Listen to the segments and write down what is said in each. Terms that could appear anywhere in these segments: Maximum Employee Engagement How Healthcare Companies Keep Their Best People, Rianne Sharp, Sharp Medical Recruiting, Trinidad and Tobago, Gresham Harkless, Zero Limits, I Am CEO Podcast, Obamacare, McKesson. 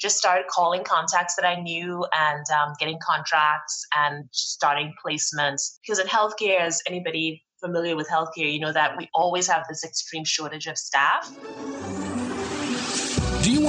just started calling contacts that I knew and getting contracts and starting placements. Because in healthcare, as anybody familiar with healthcare, you know that we always have this extreme shortage of staff. Do you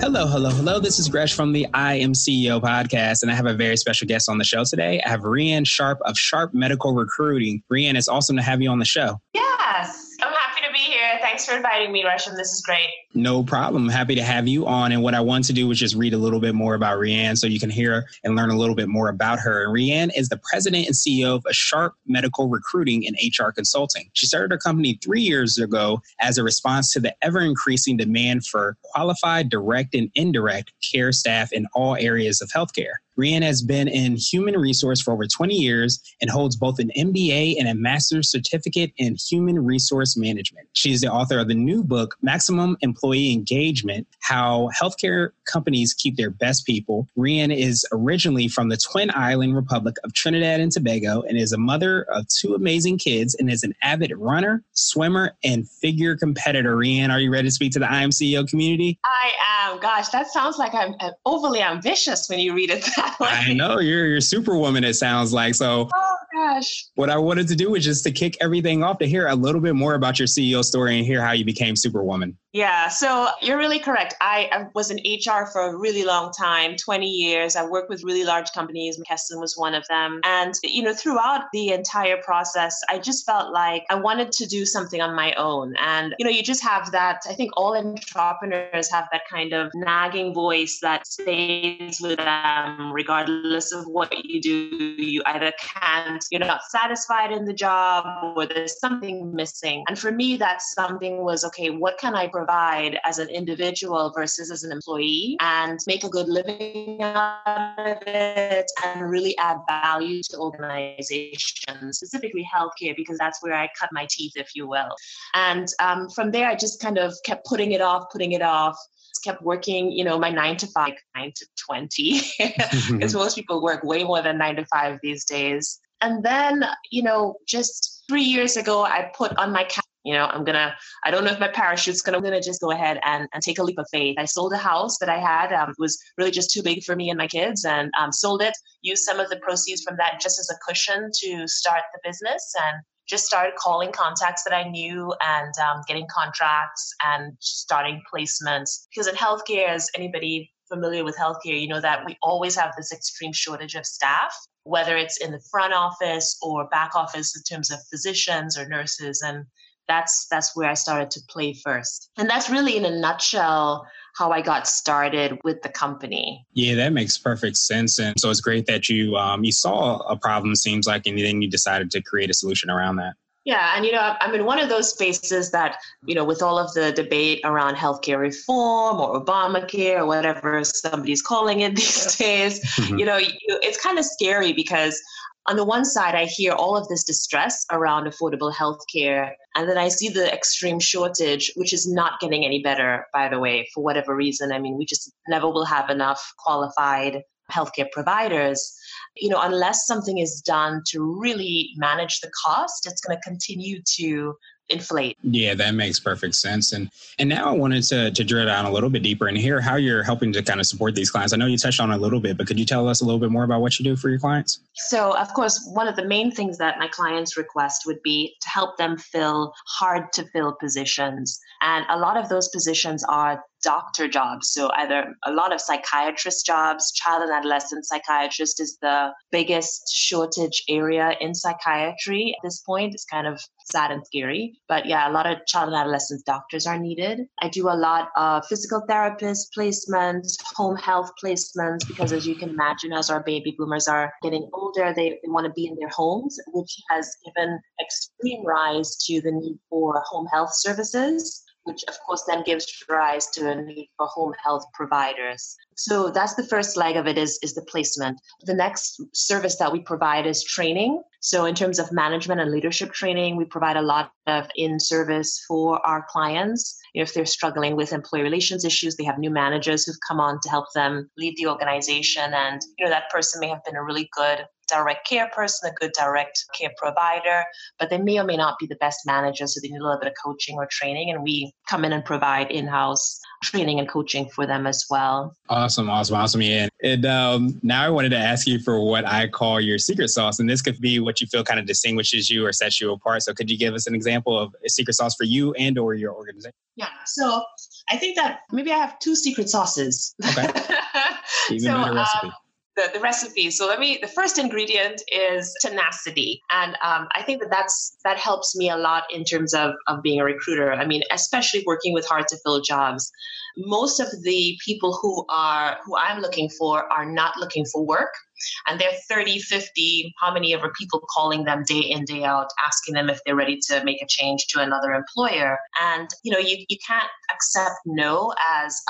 Hello. This is Gresh from the I Am CEO Podcast, and I have a very special guest on the show today. I have Rianne Sharp of Sharp Medical Recruiting. Rianne, it's awesome to have you on the show. Yes, I'm happy to be here. Thanks for inviting me, Gresham. This is great. No problem. Happy to have you on. And what I want to do was just read a little bit more about Rianne so you can hear and learn a little bit more about her. Rianne is the president and CEO of Sharp Medical Recruiting and HR Consulting. She started her company 3 years ago as a response to the ever-increasing demand for qualified, direct, and indirect care staff in all areas of healthcare. Rianne has been in human resource for over 20 years and holds both an MBA and a master's certificate in human resource management. She is the author of the new book, Maximum Employee Engagement, How Healthcare Companies Keep Their Best People. Rianne is originally from the Twin Island Republic of Trinidad and Tobago and is a mother of two amazing kids and is an avid runner, swimmer, and figure competitor. Rianne, are you ready to speak to the I Am CEO community? I am. Gosh, that sounds like I'm overly ambitious when you read it that way. I know. You're superwoman, it sounds like. So, oh, gosh. What I wanted to do was just to kick everything off to hear a little bit more about your CEO story and hear how you became superwoman. Yeah, so you're really correct. I was in HR for a really long time, 20 years. I worked with really large companies. McKesson was one of them. And, you know, throughout the entire process, I just felt like I wanted to do something on my own. And, you know, you just have that, I think all entrepreneurs have that kind of nagging voice that stays with them, regardless of what you do. You either can't, you're not satisfied in the job, or there's something missing. And for me, that something was, okay, what can I provide as an individual versus as an employee and make a good living out of it and really add value to organizations, specifically healthcare, because that's where I cut my teeth, if you will. And from there, I just kind of kept putting it off. Kept working, you know, my 9 to 5, 9 to 20, because most people work way more than 9 to 5 these days. And then, you know, just 3 years ago, I put on my cap. You know, I don't know if my parachute's going to, I'm going to just go ahead and take a leap of faith. I sold a house that I had. It was really just too big for me and my kids, and sold it, used some of the proceeds from that just as a cushion to start the business, and just started calling contacts that I knew and getting contracts and starting placements. Because in healthcare, as anybody familiar with healthcare, you know that we always have this extreme shortage of staff, whether it's in the front office or back office in terms of physicians or nurses. And that's where I started to play first. And that's really, in a nutshell, how I got started with the company. Yeah, that makes perfect sense. And so it's great that you you saw a problem, seems like, and then you decided to create a solution around that. Yeah. And, you know, I'm in one of those spaces that, you know, with all of the debate around healthcare reform or Obamacare or whatever somebody's calling it these days, you know, it's kind of scary because on the one side, I hear all of this distress around affordable healthcare, and then I see the extreme shortage, which is not getting any better, by the way, for whatever reason. I mean, we just never will have enough qualified healthcare providers. You know, unless something is done to really manage the cost, it's going to continue to inflate. Yeah, that makes perfect sense. And now I wanted to drill down a little bit deeper and hear how you're helping to kind of support these clients. I know you touched on a little bit, but could you tell us a little bit more about what you do for your clients? So, of course, one of the main things that my clients request would be to help them fill hard to fill positions. And a lot of those positions are doctor jobs. So either a lot of psychiatrist jobs, child and adolescent psychiatrist is the biggest shortage area in psychiatry at this point. It's kind of sad and scary. But yeah, a lot of child and adolescent doctors are needed. I do a lot of physical therapist placements, home health placements, because as you can imagine, as our baby boomers are getting older, they want to be in their homes, which has given extreme rise to the need for home health services. which of course then gives rise to a need for home health providers. So that's the first leg of it is the placement. The next service that we provide is training. So in terms of management and leadership training, we provide a lot of in-service for our clients. You know, if they're struggling with employee relations issues, they have new managers who've come on to help them lead the organization. And you know, that person may have been a really good direct care person, a good direct care provider, but they may or may not be the best manager. So they need a little bit of coaching or training. And we come in and provide in-house training and coaching for them as well. Awesome. Yeah. And now I wanted to ask you for what I call your secret sauce. And this could be what you feel kind of distinguishes you or sets you apart. So could you give us an example of a secret sauce for you and or your organization? Yeah. So I think that maybe I have two secret sauces. Okay. Even better recipe. The recipe. So the first ingredient is tenacity. And I think that helps me a lot in terms of being a recruiter. I mean, especially working with hard to fill jobs. Most of the people who I'm looking for are not looking for work. And they're 30, 50, how many ever people calling them day in, day out, asking them if they're ready to make a change to another employer. And, you know, you can't accept no as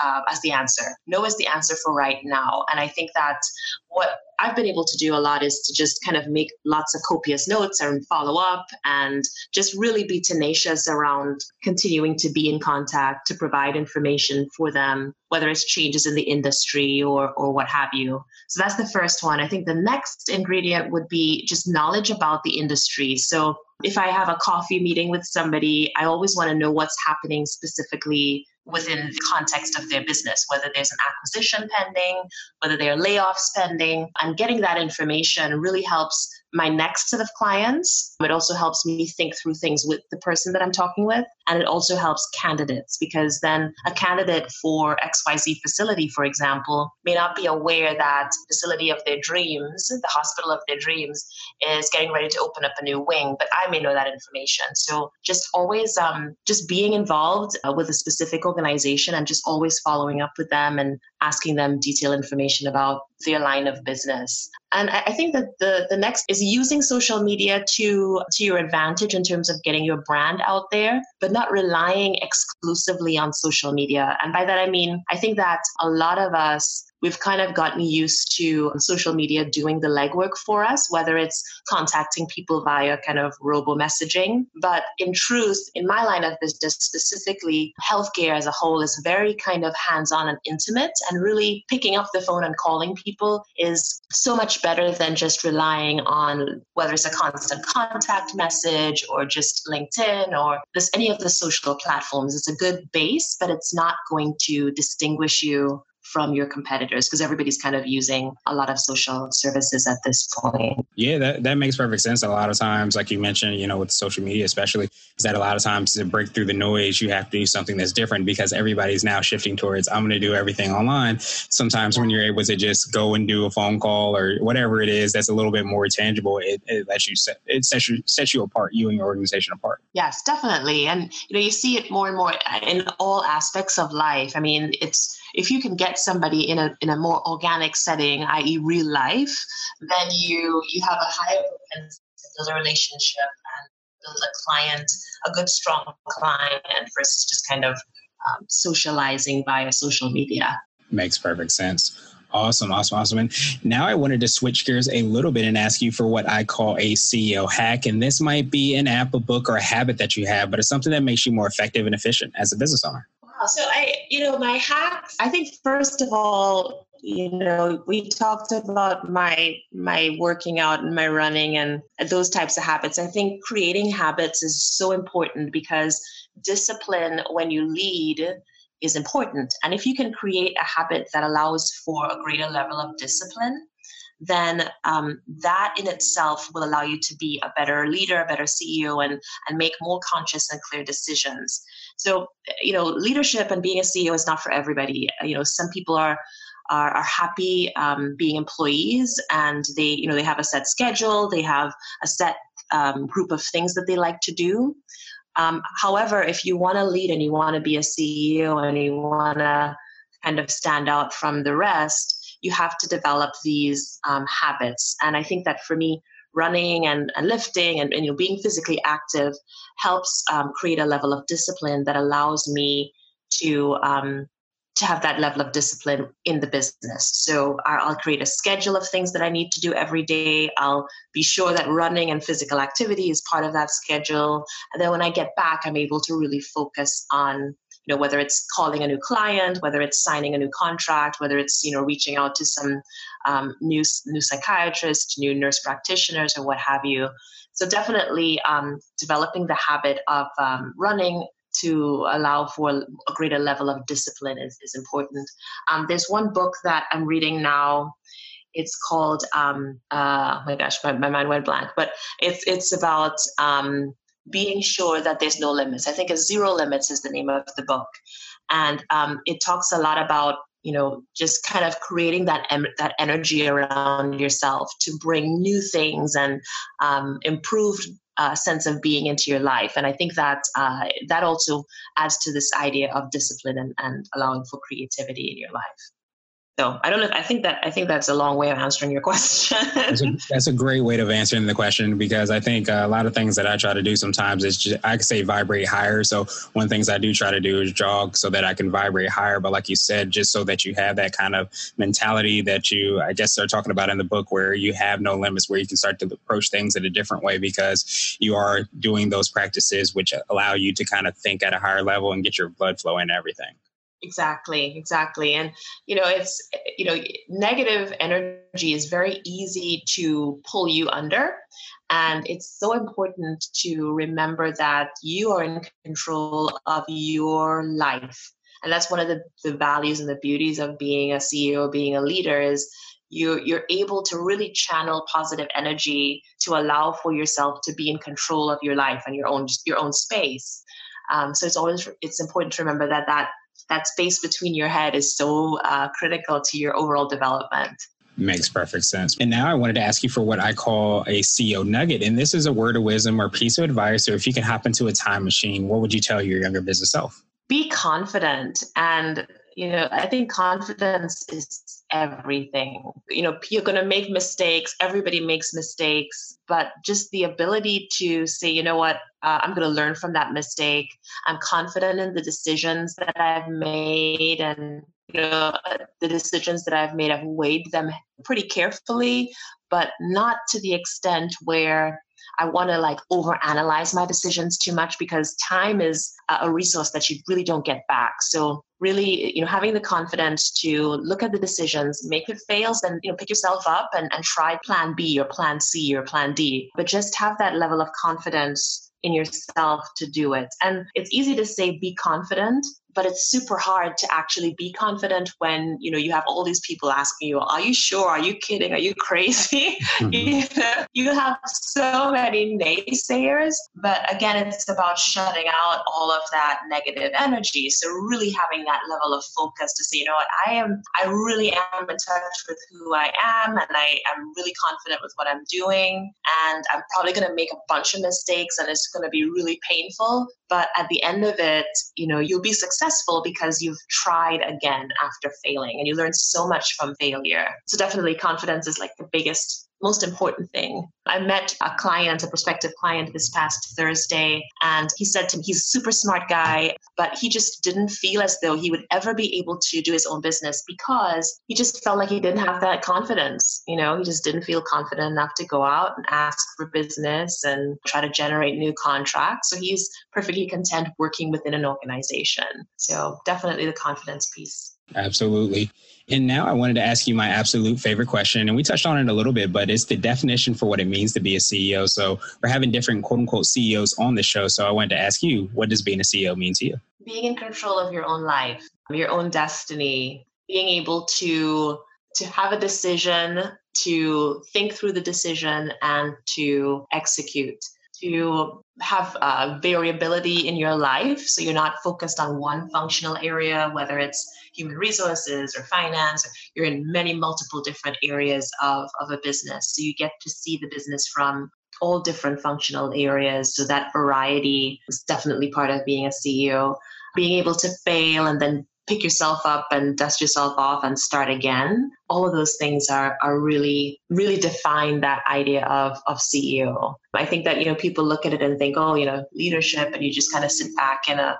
the answer. No is the answer for right now. And I think that what I've been able to do a lot is to just kind of make lots of copious notes and follow up and just really be tenacious around continuing to be in contact, to provide information for them, whether it's changes in the industry or what have you. So that's the first one. I think the next ingredient would be just knowledge about the industry. So if I have a coffee meeting with somebody, I always want to know what's happening specifically within the context of their business, whether there's an acquisition pending, whether there are layoffs pending. And getting that information really helps my next set of clients. It also helps me think through things with the person that I'm talking with. And it also helps candidates, because then a candidate for XYZ facility, for example, may not be aware that facility of their dreams, the hospital of their dreams, is getting ready to open up a new wing, but I may know that information. So just always just being involved with a specific organization and just always following up with them and asking them detailed information about their line of business. And I think that the next is using social media to your advantage in terms of getting your brand out there, but not relying exclusively on social media. And by that, I mean, I think that a lot of us, we've kind of gotten used to social media doing the legwork for us, whether it's contacting people via kind of robo-messaging. But in truth, in my line of business, specifically healthcare as a whole, is very kind of hands-on and intimate. And really picking up the phone and calling people is so much better than just relying on whether it's a constant contact message or just LinkedIn or just any of the social platforms. It's a good base, but it's not going to distinguish you from your competitors, because everybody's kind of using a lot of social services at this point. Yeah, that makes perfect sense. A lot of times, like you mentioned, you know, with social media especially, is that a lot of times to break through the noise, you have to do something that's different, because everybody's now shifting towards, I'm going to do everything online. Sometimes when you're able to just go and do a phone call or whatever it is, that's a little bit more tangible. It lets you sets you apart, you and your organization apart. Yes, definitely. And, you know, you see it more and more in all aspects of life. I mean, it's, if you can get somebody in a more organic setting, i.e. real life, then you have a higher propensity to build a relationship and build a good strong client, versus just kind of socializing via social media. Makes perfect sense. Awesome. And now I wanted to switch gears a little bit and ask you for what I call a CEO hack. And this might be an app, a book, or a habit that you have, but it's something that makes you more effective and efficient as a business owner. So my hacks, I think, first of all, you know, we talked about my working out and my running and those types of habits. I think creating habits is so important, because discipline when you lead is important. And if you can create a habit that allows for a greater level of discipline, then that in itself will allow you to be a better leader, a better CEO, and make more conscious and clear decisions. So, you know, leadership and being a CEO is not for everybody. You know, some people are happy being employees, and they have a set schedule, they have a set group of things that they like to do. However, if you want to lead and you want to be a CEO and you want to kind of stand out from the rest, you have to develop these habits. And I think that for me, running and lifting and being physically active helps create a level of discipline that allows me to have that level of discipline in the business. So I'll create a schedule of things that I need to do every day. I'll be sure that running and physical activity is part of that schedule. And then when I get back, I'm able to really focus on, whether it's calling a new client, whether it's signing a new contract, whether it's, reaching out to some new psychiatrist, new nurse practitioners, or what have you. So definitely developing the habit of running to allow for a greater level of discipline is important. There's one book that I'm reading now. It's called, oh my gosh, my mind went blank, but it's about being sure that there's no limits. I think Zero Limits is the name of the book. And it talks a lot about, just kind of creating that energy around yourself to bring new things and improved sense of being into your life. And I think that that also adds to this idea of discipline and allowing for creativity in your life. So I don't know. I think that's a long way of answering your question. That's a great way of answering the question, because I think a lot of things that I try to do sometimes is just, I could say, vibrate higher. So one of the things I do try to do is jog so that I can vibrate higher. But like you said, just so that you have that kind of mentality that you, I guess, are talking about in the book, where you have no limits, where you can start to approach things in a different way because you are doing those practices which allow you to kind of think at a higher level and get your blood flow and everything. Exactly. And, it's, negative energy is very easy to pull you under. And it's so important to remember that you are in control of your life. And that's one of the values and the beauties of being a CEO, being a leader, is you're able to really channel positive energy to allow for yourself to be in control of your life and your own space. So it's important to remember that space between your head is so critical to your overall development. Makes perfect sense. And now I wanted to ask you for what I call a CEO nugget. And this is a word of wisdom or piece of advice, or if you can hop into a time machine, what would you tell your younger business self? Be confident. And, I think confidence is everything. You're going to make mistakes. Everybody makes mistakes. But just the ability to say, I'm going to learn from that mistake. I'm confident in the decisions that I've made, and the decisions that I've made, I've weighed them pretty carefully, but not to the extent where I want to overanalyze my decisions too much, because time is a resource that you really don't get back. So really, having the confidence to look at the decisions, make it fails, and pick yourself up and try plan B or plan C or plan D, but just have that level of confidence in yourself to do it. And it's easy to say, be confident, but it's super hard to actually be confident when, you have all these people asking you, are you sure? Are you kidding? Are you crazy? You have so many naysayers, but again, it's about shutting out all of that negative energy. So really having that level of focus to say, I really am in touch with who I am, and I am really confident with what I'm doing, and I'm probably going to make a bunch of mistakes, and it's going to be really painful. But at the end of it, you'll be successful because you've tried again after failing, and you learn so much from failure. So definitely confidence is the biggest, most important thing. I met a prospective client this past Thursday, and he said to me, he's a super smart guy, but he just didn't feel as though he would ever be able to do his own business because he just felt like he didn't have that confidence. He just didn't feel confident enough to go out and ask for business and try to generate new contracts. So he's perfectly content working within an organization. So definitely the confidence piece. Absolutely. And now I wanted to ask you my absolute favorite question. And we touched on it a little bit, but it's the definition for what it means to be a CEO. So we're having different quote unquote CEOs on the show. So I wanted to ask you, what does being a CEO mean to you? Being in control of your own life, your own destiny, being able to have a decision, to think through the decision, and to execute. To have variability in your life, so you're not focused on one functional area, whether it's human resources or finance. You're in many multiple different areas of a business, so you get to see the business from all different functional areas. So that variety is definitely part of being a CEO. Being able to fail and then pick yourself up and dust yourself off and start again. All of those things are really, really define that idea of CEO. I think that, you know, people look at it and think, oh, you know, leadership, and you just kind of sit back in a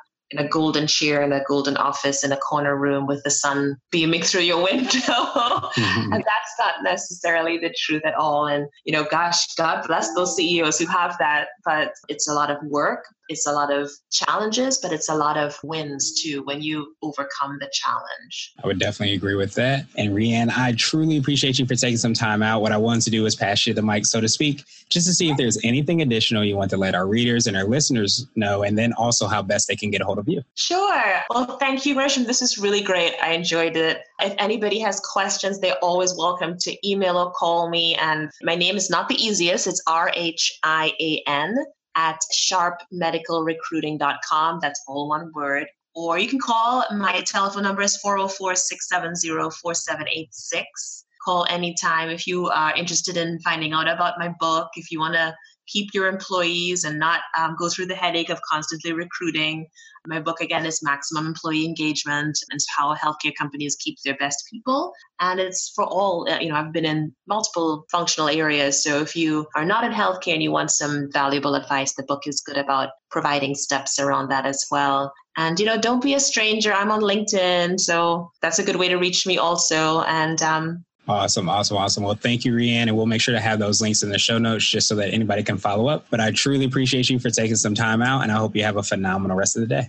golden chair, in a golden office, in a corner room with the sun beaming through your window. Mm-hmm. And that's not necessarily the truth at all. And, you know, gosh, God bless those CEOs who have that, but it's a lot of work. It's a lot of challenges, but it's a lot of wins too when you overcome the challenge. I would definitely agree with that. And Rianne, I truly appreciate you for taking some time out. What I wanted to do was pass you the mic, so to speak, just to see if there's anything additional you want to let our readers and our listeners know, and then also how best they can get a hold of you. Sure. Well, thank you, Gresham. This is really great. I enjoyed it. If anybody has questions, they're always welcome to email or call me. And my name is not the easiest. It's RHIAN@sharpmedicalrecruiting.com. That's all one word. Or you can call. My telephone number is 404-670-4786. Call anytime if you are interested in finding out about my book, if you want to keep your employees and not go through the headache of constantly recruiting. My book, again, is Maximum Employee Engagement and How Healthcare Companies Keep Their Best People. And it's for all, you know, I've been in multiple functional areas. So if you are not in healthcare and you want some valuable advice, the book is good about providing steps around that as well. And, you know, don't be a stranger. I'm on LinkedIn. So that's a good way to reach me also. And, Awesome. Well, thank you, Rianne. And we'll make sure to have those links in the show notes just so that anybody can follow up. But I truly appreciate you for taking some time out, and I hope you have a phenomenal rest of the day.